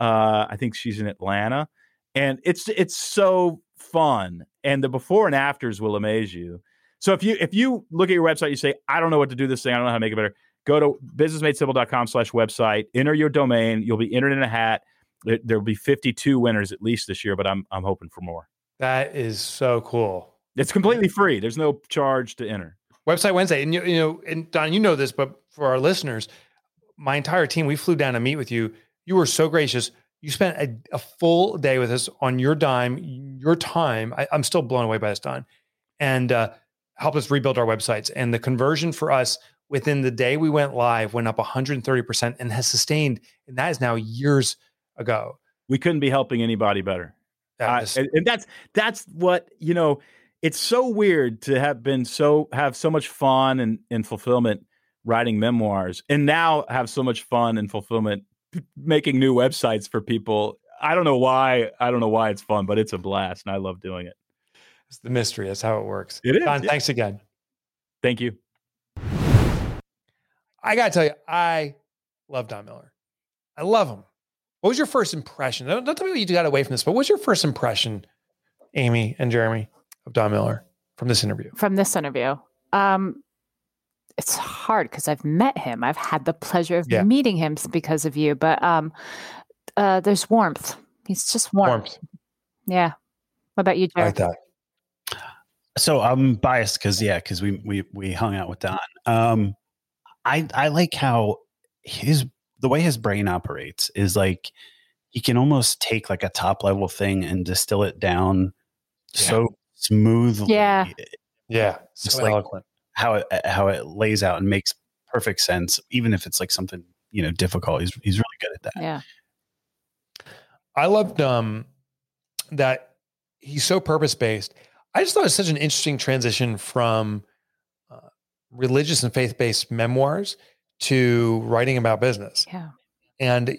I think she's in Atlanta, and it's so fun. And the before and afters will amaze you. So if you look at your website, you say, I don't know what to do this thing. I don't know how to make it better. Go to businessmadesimple.com/website, enter your domain. You'll be entered in a hat. There'll be 52 winners at least this year, but I'm hoping for more. That is so cool. It's completely free. There's no charge to enter. Website Wednesday. And and Don, you know this, but for our listeners, my entire team, we flew down to meet with you. You were so gracious. You spent a full day with us on your dime, your time. I'm still blown away by this, Don, and helped us rebuild our websites. And the conversion for us within the day we went live went up 130% and has sustained. And that is now years ago. We couldn't be helping anybody better. And that's what, it's so weird to have so much fun and fulfillment writing memoirs, and now have so much fun and fulfillment making new websites for people. I don't know why. I don't know why it's fun, but it's a blast, and I love doing it. It's the mystery. That's how it works. It is. Don, thanks again. Thank you. I got to tell you, I love Don Miller. I love him. What was your first impression? Don't tell me what you got away from this, but what was your first impression, Amy and Jeremy, of Don Miller from this interview? It's hard because I've met him. I've had the pleasure of meeting him because of you, but there's warmth. He's just warmth. Yeah. What about you, Jeremy? I like that. So I'm biased because we hung out with Don. I like how the way his brain operates is like he can almost take like a top level thing and distill it down so smoothly. Yeah. It's so eloquent. How it lays out and makes perfect sense, even if it's like something, difficult. He's really good at that. Yeah. I loved that he's so purpose-based. I just thought it was such an interesting transition from religious and faith-based memoirs to writing about business. Yeah. And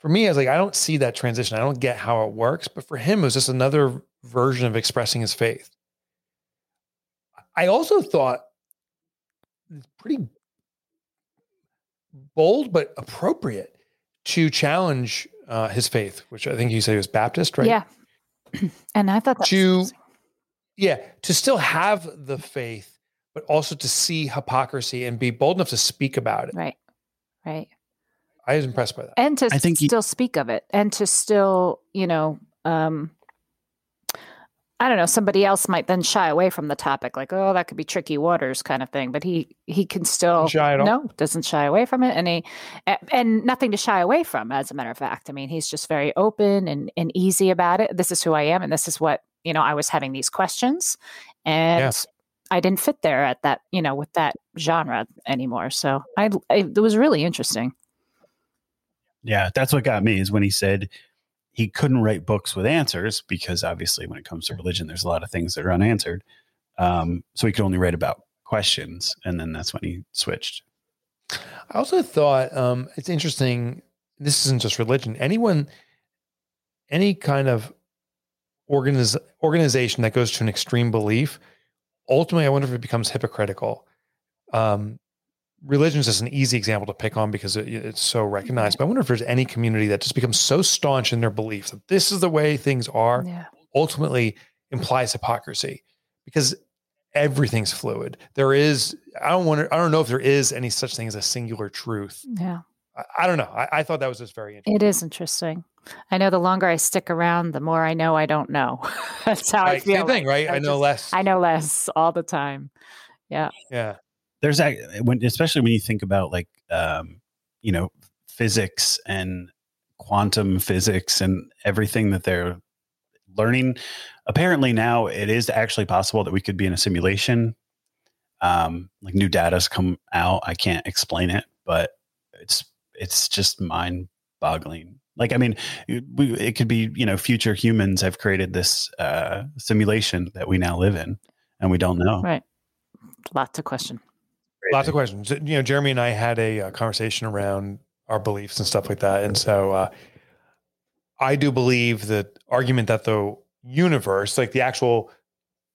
for me, I was like, I don't see that transition. I don't get how it works. But for him, it was just another version of expressing his faith. I also thought it's pretty bold, but appropriate to challenge his faith, which I think you said he was Baptist, right? Yeah. And I thought to still have the faith, but also to see hypocrisy and be bold enough to speak about it. Right. I was impressed by that. And to still speak of it, and to still, I don't know, somebody else might then shy away from the topic, like, oh, that could be tricky waters kind of thing. But he can still doesn't shy away from it. And and nothing to shy away from, as a matter of fact. I mean, he's just very open and easy about it. This is who I am. And this is what, I was having these questions and I didn't fit there at that, with that genre anymore. So it was really interesting. Yeah. That's what got me is when he said, he couldn't write books with answers because obviously when it comes to religion, there's a lot of things that are unanswered. So he could only write about questions. And then that's when he switched. I also thought it's interesting. This isn't just religion. Any kind of organization that goes to an extreme belief, ultimately, I wonder if it becomes hypocritical. Religion is just an easy example to pick on because it's so recognized. But I wonder if there's any community that just becomes so staunch in their belief that this is the way things are, ultimately implies hypocrisy because everything's fluid. I don't know if there is any such thing as a singular truth. Yeah. I don't know. I thought that was just very interesting. It is interesting. I know the longer I stick around, the more I know I don't know. That's how I feel. Same thing, right? I know less all the time. Yeah. Yeah. There's especially when you think about like, physics and quantum physics and everything that they're learning. Apparently now it is actually possible that we could be in a simulation. Like new data's come out. I can't explain it, but it's just mind boggling. Like, I mean, it could be, future humans have created this simulation that we now live in and we don't know. Right. Lots of questions. Lots of questions. You know, Jeremy and I had a conversation around our beliefs and stuff like that. And so I do believe the argument that the universe, like the actual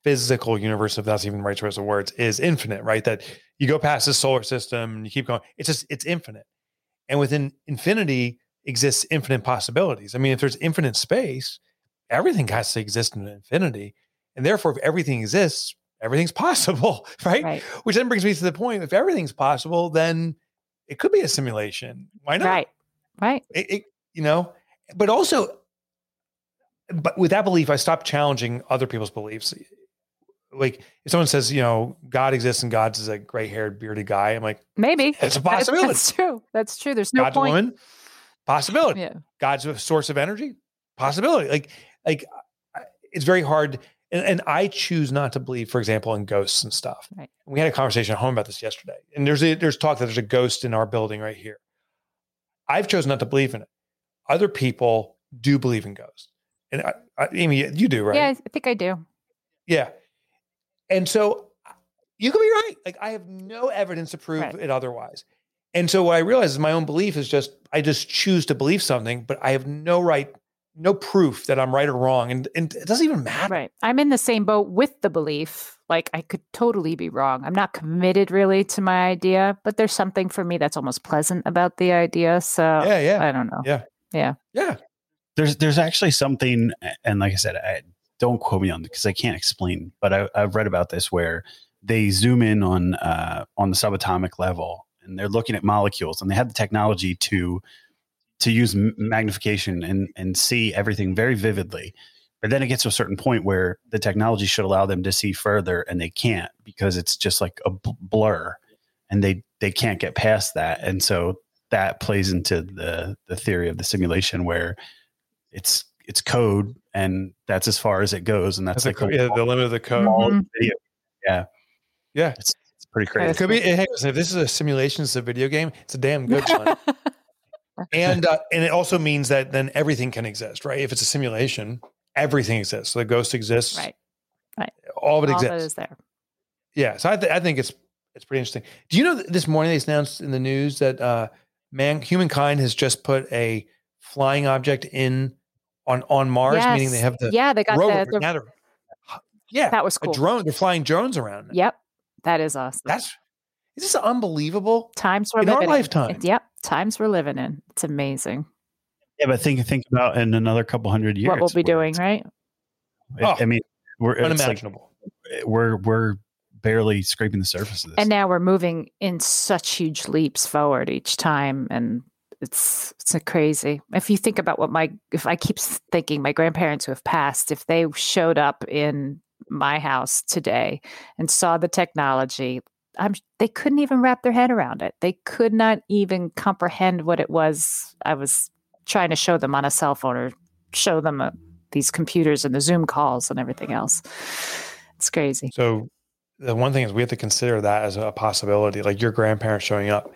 physical universe, if that's even the right choice of words, is infinite, right? That you go past this solar system and you keep going. It's just, it's infinite. And within infinity exists infinite possibilities. I mean, if there's infinite space, everything has to exist in infinity. And therefore, if everything exists, everything's possible, right? Which then brings me to the point, if everything's possible, then it could be a simulation. Why not? Right. It, you know, but also, but with that belief, I stopped challenging other people's beliefs. Like if someone says, you know, God exists and God's a gray-haired, bearded guy, I'm like, maybe it's a possibility. That's true. There's no God's point. Woman, possibility. Yeah. God's a source of energy, possibility. Like it's very hard. And I choose not to believe, for example, in ghosts and stuff. Right. We had a conversation at home about this yesterday, and there's talk that there's a ghost in our building right here. I've chosen not to believe in it. Other people do believe in ghosts. And Amy, you do, right? Yeah, I think I do. Yeah. And so you could be right. Like I have no evidence to prove it otherwise. And so what I realize is my own belief is just, I just choose to believe something, but I have no right, no proof that I'm right or wrong. And it doesn't even matter. Right. I'm in the same boat with the belief. Like I could totally be wrong. I'm not committed really to my idea, but there's something for me that's almost pleasant about the idea. So yeah. I don't know. Yeah. There's actually something. And like I said, don't quote me on it because I can't explain, but I've read about this where they zoom in on the subatomic level and they're looking at molecules and they have the technology to use magnification and see everything very vividly. But then it gets to a certain point where the technology should allow them to see further and they can't because it's just like a blur and they can't get past that. And so that plays into the theory of the simulation where it's code and that's as far as it goes. And that's the limit of the code. Video. Yeah. It's pretty crazy. It could be, if this is a simulation, it's a video game. It's a damn good one. And it also means that then everything can exist, right? If it's a simulation, everything exists. So the ghost exists. Right. All of it exists. All that is there. Yeah. So I think it's pretty interesting. Do you know that this morning they announced in the news that humankind has just put a flying object in on Mars, meaning they have that was cool. A drone. They're flying drones around now. Yep. That is awesome. Is this unbelievable? Times we're living in. In our lifetime. Yep. Times we're living in. It's amazing. Yeah, but think about in another couple hundred years. What we'll be doing, right? I mean, we're unimaginable. Like, we're barely scraping the surface of this. And now we're moving in such huge leaps forward each time. And it's crazy. If you think about my grandparents who have passed, if they showed up in my house today and saw the technology, they couldn't even wrap their head around it. They could not even comprehend what it was I was trying to show them on a cell phone or show them these computers and the Zoom calls and everything else. It's crazy. So the one thing is we have to consider that as a possibility, like your grandparents showing up.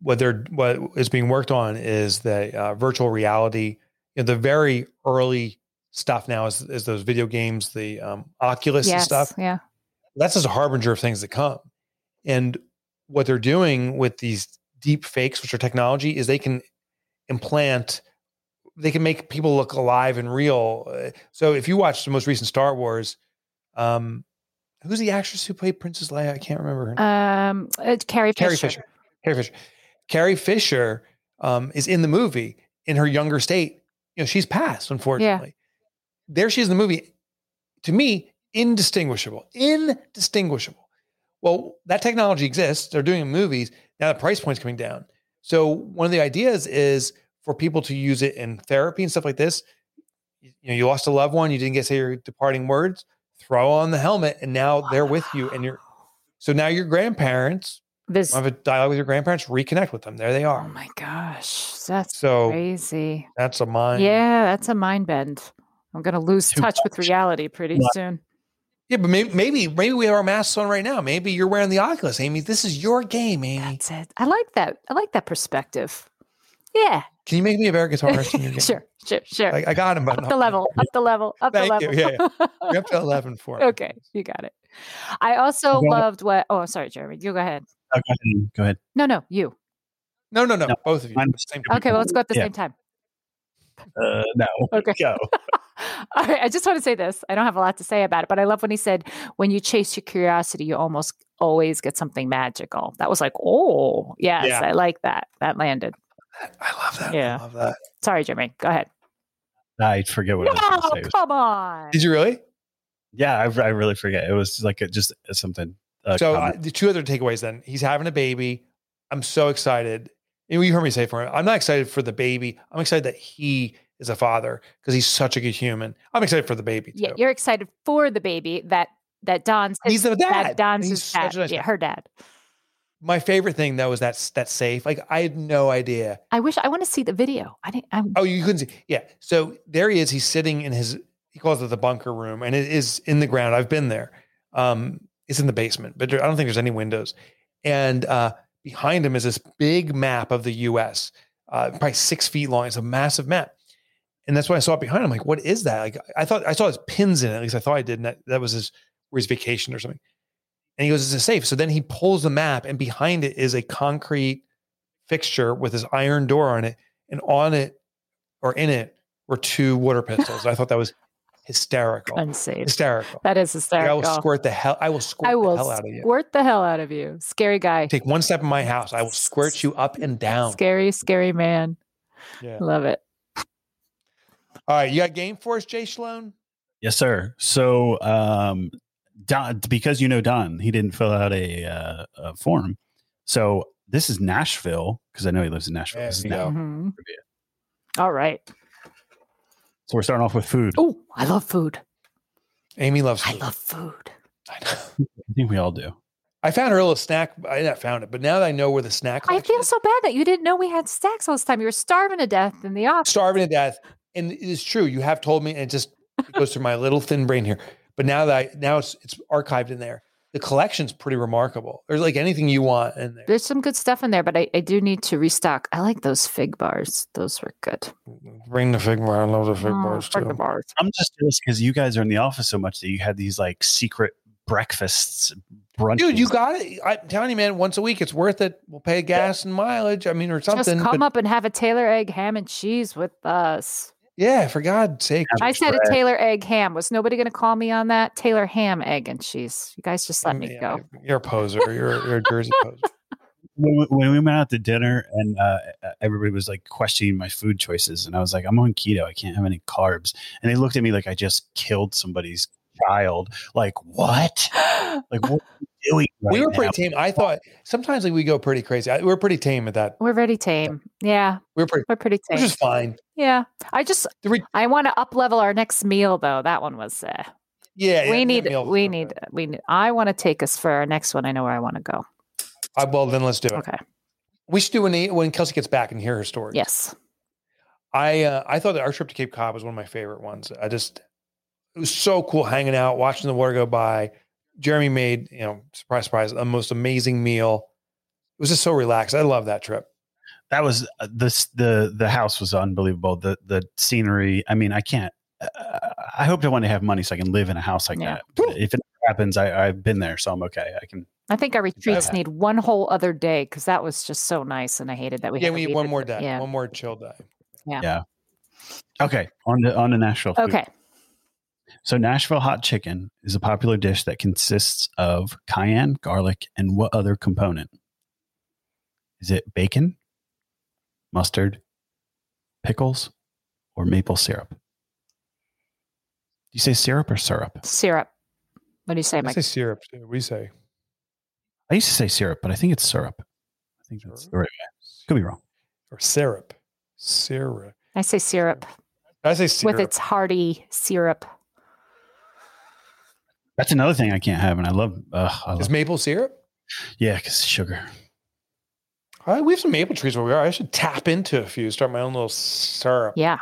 What is being worked on is the virtual reality. You know, the very early stuff now is those video games, the Oculus and stuff. Yeah. That's just a harbinger of things to come. And what they're doing with these deep fakes, which are technology, is they can make people look alive and real. So if you watch the most recent Star Wars, who's the actress who played Princess Leia? I can't remember her name. It's Carrie Fisher. Carrie Fisher is in the movie in her younger state. You know, she's passed, unfortunately. Yeah. There she is in the movie. To me, indistinguishable. Well, that technology exists. They're doing it in movies. Now the price point's coming down. So one of the ideas is for people to use it in therapy and stuff like this. You know, you lost a loved one. You didn't get to say your departing words. Throw on the helmet and now they're with you. And so now your grandparents, have a dialogue with your grandparents, reconnect with them. There they are. Oh my gosh. That's crazy. That's a mind. Yeah, that's a mind bend. I'm going to lose touch with reality pretty soon. Yeah, but maybe we have our masks on right now. Maybe you're wearing the Oculus, Amy. This is your game, Amy. That's it. I like that. I like that perspective. Yeah. Can you make me a better guitarist in your game? Sure. I got him. But Up the level. Thank you. Yeah. You're up to 11 for it. Okay, you got it. I also loved what... Oh, sorry, Jeremy. You go ahead. Oh, go ahead. No, you. No. Both of you. Okay, well, let's go at the same time. No. Okay. Go. All right. I just want to say this. I don't have a lot to say about it, but I love when he said, when you chase your curiosity, you almost always get something magical. That was like, oh, yes, yeah. I like that. That landed. I love that. Yeah. I love that. Sorry, Jimmy. Go ahead. I forget what I was going to say. Come on. Did you really? Yeah, I really forget. It was like just something. The two other takeaways then. He's having a baby. I'm so excited. And you heard me say for him, I'm not excited for the baby. I'm excited that he is a father because he's such a good human. I'm excited for the baby too. Yeah, you're excited for the baby that Don's his, he's the dad. That Don's his dad. Nice her dad. My favorite thing though is that safe. Like I had no idea. I want to see the video. You couldn't see. Yeah. So there he is. He's sitting in his, he calls it the bunker room, and it is in the ground. I've been there. It's in the basement, but I don't think there's any windows. And behind him is this big map of the U.S., probably 6 feet long. It's a massive map. And that's when I saw it behind him. Like, what is that? Like, I thought I saw his pins in it. At least I thought I did. And that was his vacation or something. And he goes, it's a safe. So then he pulls the map, and behind it is a concrete fixture with this iron door on it. And on it or in it were two water pistols. I thought that was hysterical. Unsafe. Hysterical. That is hysterical. Like, I will squirt the hell out of you. Squirt the hell out of you. Scary guy. Take one step in my house. I will squirt you up and down. Scary, scary man. Yeah. Love it. All right. You got game for us, Jay Sloan? Yes, sir. So, Don, because Don, he didn't fill out a form. So this is Nashville, because I know he lives in Nashville. This is Nashville. All right. So we're starting off with food. Oh, I love food. Amy loves food. I love food. I know. I think we all do. I found her a little snack. I not found it, but now that I know where the snack is. I feel so bad that you didn't know we had snacks all this time. You were starving to death in the office. Starving to death. And it is true. You have told me, and it goes through my little thin brain here. But now that it's archived in there. The collection's pretty remarkable. There's like anything you want in there. There's some good stuff in there, but I do need to restock. I like those fig bars. Those were good. Bring the fig bar. I love the fig bars too. I'm just curious because you guys are in the office so much that you had these like secret breakfasts, brunches. Dude, you got it. I'm telling you, man, once a week, it's worth it. We'll pay gas and mileage. I mean, or something. Just come up and have a Taylor egg, ham, and cheese with us. Yeah, for God's sake. I said a Taylor egg ham. Was nobody going to call me on that? Taylor ham, egg, and cheese. You guys just let me go. You're a poser. You're a Jersey poser. When we went out to dinner and everybody was like questioning my food choices, and I was like, I'm on keto. I can't have any carbs. And they looked at me like I just killed somebody's child. Like, what? Like, what? We were pretty tame. I thought sometimes we go pretty crazy. We're pretty tame at that. We're very tame. Yeah. We're pretty tame. Which is fine. Yeah. I want to up level our next meal though. That one was I want to take us for our next one. I know where I want to go. Well, then let's do it. Okay. We should do when Kelsey gets back and hear her story. Yes. I thought that our trip to Cape Cod was one of my favorite ones. It was so cool hanging out, watching the water go by. Jeremy made, surprise, surprise, the most amazing meal. It was just so relaxed. I love that trip. That was the house was unbelievable. The scenery. I mean, I can't. I hope to want to have money so I can live in a house like that. But if it happens, I've been there, so I'm okay. I think our retreats need one whole other day because that was just so nice, and I hated that we. Yeah, we need one more day. Yeah. One more chill day. Yeah. Okay, on to Nashville. Okay. Food. So Nashville hot chicken is a popular dish that consists of cayenne, garlic, and what other component? Is it bacon, mustard, pickles, or maple syrup? Do you say syrup or syrup? Syrup. What do you say, Mike? I say syrup. I used to say syrup, but I think it's syrup. I think that's the right way. Could be wrong. Or syrup. Syrup. I say syrup. I say syrup. With its hearty syrup. That's another thing I can't have, and I love. Is maple syrup? Yeah, because sugar. All right, we have some maple trees where we are. I should tap into a few, start my own little syrup. Yeah.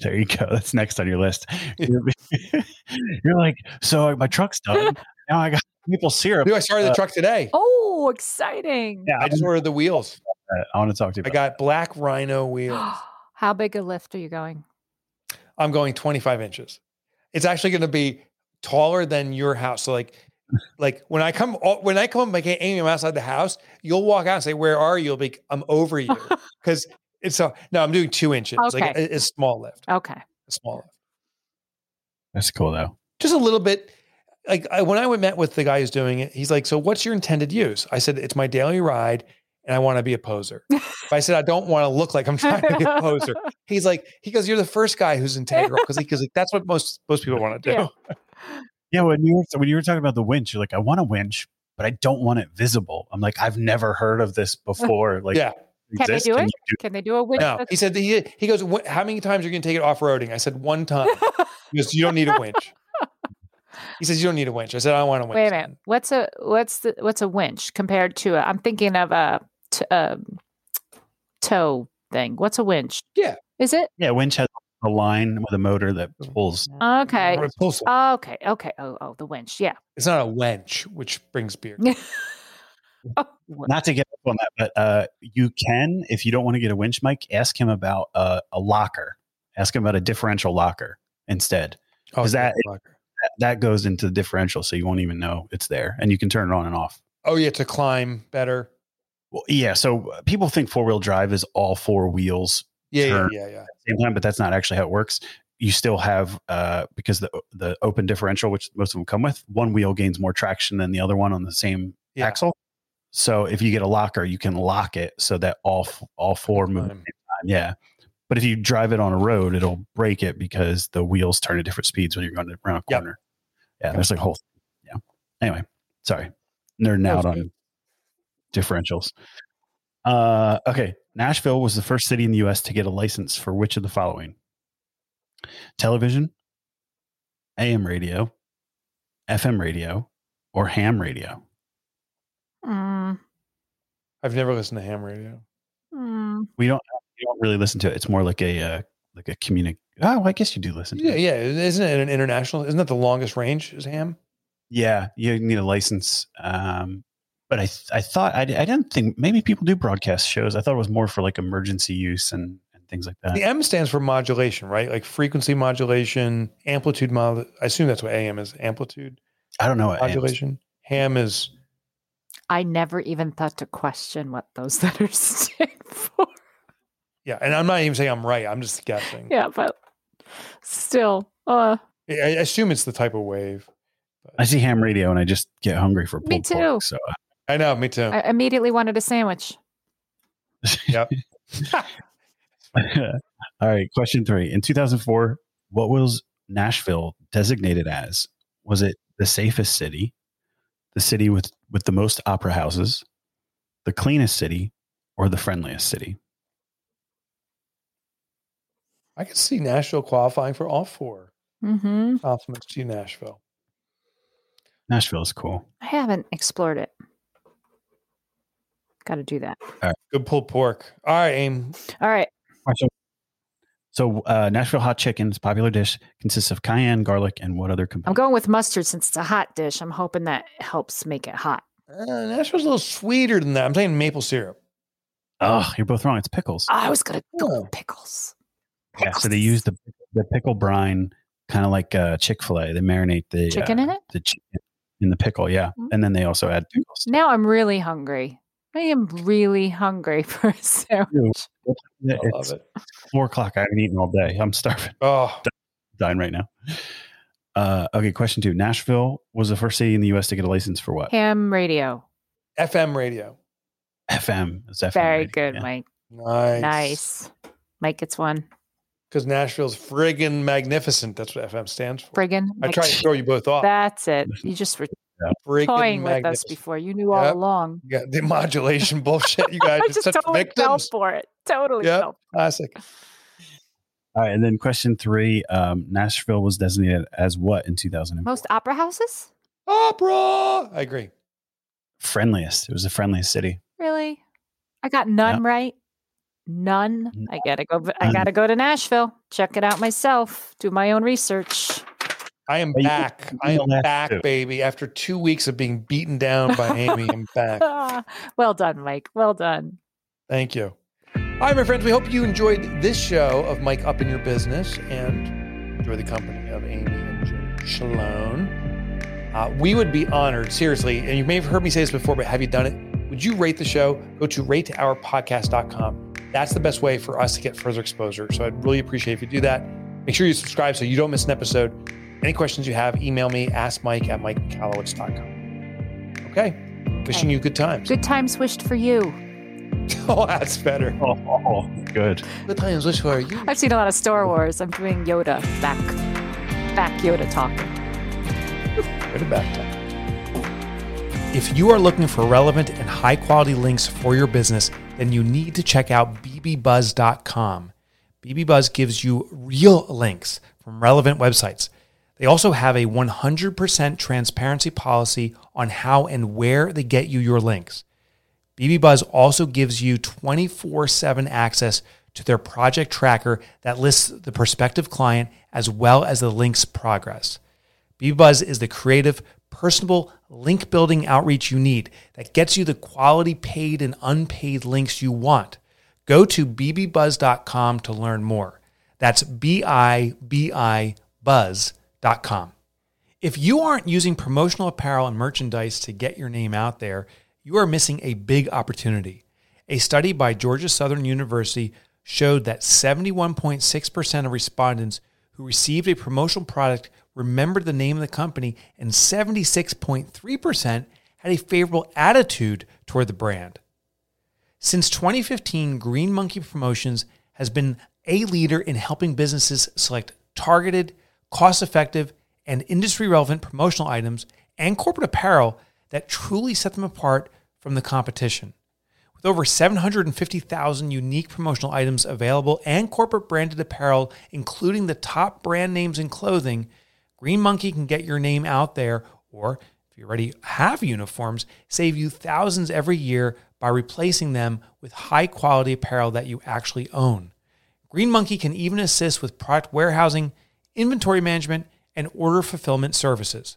There you go. That's next on your list. You're like, so my truck's done. Now I got maple syrup. Dude, I started the truck today. Oh, exciting! Yeah, I just ordered the wheels. I want to talk to you. I got black Rhino wheels. How big a lift are you going? I'm going 25 inches. It's actually going to be taller than your house. So like Like when I come up, I get Amy, I'm outside the house. You'll walk out and say, "Where are you?" I'll be, "I'm over you," because it's so. No, I'm doing 2 inches. Okay. Like a small lift. Okay, a small lift. That's cool though. Just a little bit. Like when I met with the guy who's doing it, he's like, "So what's your intended use?" I said, "It's my daily ride, and I want to be a poser." If I said I don't want to look like I'm trying to be a poser, he's like, he goes, "You're the first guy who's integral," because he's like, "That's what most people want to do." Yeah. Yeah, when you were talking about the winch, you're like, I want a winch, but I don't want it visible. I'm like, I've never heard of this before. Like, yeah. Can they do it? Can they do a winch? No. He said that he goes, how many times are you going to take it off-roading? I said, one time. He goes, you don't need a winch. He says, you don't need a winch. I said, I don't want a winch. Wait a minute. What's a winch compared to I'm thinking of a tow thing. What's a winch? Yeah. Is it? Yeah, winch has a line with a motor that pulls. Okay. Okay. Oh, the winch. Yeah. It's not a wench, which brings beer. Oh. Not to get up on that, but you can, if you don't want to get a winch, Mike, ask him about a locker. Ask him about a differential locker instead. Because that goes into the differential, so you won't even know it's there. And you can turn it on and off. Oh, yeah, to climb better. Well, yeah. So people think four-wheel drive is all four wheels. Yeah. Same time, but that's not actually how it works. You still have because the open differential, which most of them come with, one wheel gains more traction than the other one on the same axle. So if you get a locker, you can lock it so that all four move at the same time. Yeah, but if you drive it on a road, it'll break it because the wheels turn at different speeds when you're going around a corner. Yeah, there's like a whole thing. Yeah. Anyway, sorry, nerding out on differentials. Okay. Nashville was the first city in the U.S. to get a license for which of the following? Television, AM radio, FM radio, or ham radio? I've never listened to ham radio. We don't really listen to it. It's more like a community. Oh, I guess you do listen to it. Yeah. Isn't it an international? Isn't that the longest range is ham? Yeah. You need a license. But I thought I didn't think maybe people do broadcast shows. I thought it was more for like emergency use and things like that. The M stands for modulation, right? Like frequency modulation, amplitude. I assume that's what AM is. Amplitude. I don't know. Modulation. Ham is. I never even thought to question what those letters stand for. Yeah, and I'm not even saying I'm right. I'm just guessing. Yeah, but still, I assume it's the type of wave. I see ham radio and I just get hungry for pulled pork. So. I know, me too. I immediately wanted a sandwich. Yep. All right. Question 3. In 2004, what was Nashville designated as? Was it the safest city, the city with the most opera houses, the cleanest city, or the friendliest city? I could see Nashville qualifying for all four. Mm-hmm. Compliments to Nashville. Nashville is cool. I haven't explored it. Got to do that. All right. Good pulled pork. All right, Aim. All right. So Nashville hot chicken's popular dish consists of cayenne, garlic, and what other component? I'm going with mustard since it's a hot dish. I'm hoping that helps make it hot. Nashville's a little sweeter than that. I'm saying maple syrup. Oh, you're both wrong. It's pickles. I was going to go with pickles. Yeah, so they use the pickle brine, kind of like Chick-fil-A. They marinate the chicken in it? The chicken in the pickle, yeah. Mm-hmm. And then they also add pickles. Now I'm really hungry. I am really hungry for a sandwich. I love it. 4:00. I haven't eaten all day. I'm starving. Oh, dying right now. Okay, question 2. Nashville was the first city in the U.S. to get a license for what? Ham radio. FM radio. FM. It's FM. Very radio, good, yeah. Mike. Nice. Mike gets one. Because Nashville's friggin' magnificent. That's what FM stands for. Friggin'. I tried to throw you both off. That's it. You just were toying with us before. You knew all along. Yeah, the modulation bullshit. You guys are just such totally victims. Fell for it. Totally. Yeah. Classic. All right, and then question 3: Nashville was designated as what in 2004? Most opera houses. Opera. I agree. Friendliest. It was the friendliest city. Really? I got none right. None. I gotta go to Nashville. Check it out myself. Do my own research. I am back. Baby. After 2 weeks of being beaten down by Amy, I'm back. Well done, Mike. Well done. Thank you. All right, my friends. We hope you enjoyed this show of Mike Up in Your Business and enjoy the company of Amy and Joe Shalone. We would be honored, seriously, and you may have heard me say this before, but have you done it? Would you rate the show? Go to rateourpodcast.com. That's the best way for us to get further exposure. So I'd really appreciate if you do that. Make sure you subscribe so you don't miss an episode. Any questions you have, email me, askmike@mikecalowitz.com. Okay. Wishing you good times. Good times wished for you. Oh, that's better. Oh, good. Good times wished for you. I've seen a lot of Star Wars. I'm doing Yoda. Back Yoda talking. If you are looking for relevant and high quality links for your business, then you need to check out BBBuzz.com. BBBuzz gives you real links from relevant websites. They also have a 100% transparency policy on how and where they get you your links. BBBuzz also gives you 24/7 access to their project tracker that lists the prospective client as well as the link's progress. BBBuzz is the creative, personable, link-building outreach you need that gets you the quality paid and unpaid links you want. Go to BBBuzz.com to learn more. That's BIBIBuzz.com. If you aren't using promotional apparel and merchandise to get your name out there, you are missing a big opportunity. A study by Georgia Southern University showed that 71.6% of respondents who received a promotional product remembered the name of the company, and 76.3% had a favorable attitude toward the brand. Since 2015, Green Monkey Promotions has been a leader in helping businesses select targeted, cost-effective, and industry-relevant promotional items and corporate apparel that truly set them apart from the competition. With over 750,000 unique promotional items available and corporate branded apparel, including the top brand names in clothing, Green Monkey can get your name out there, or if you already have uniforms, save you thousands every year by replacing them with high-quality apparel that you actually own. Green Monkey can even assist with product warehousing, inventory management, and order fulfillment services.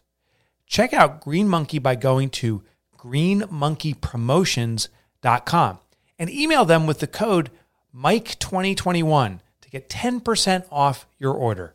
Check out Green Monkey by going to greenmonkeypromotions.com and email them with the code MIKE2021 to get 10% off your order.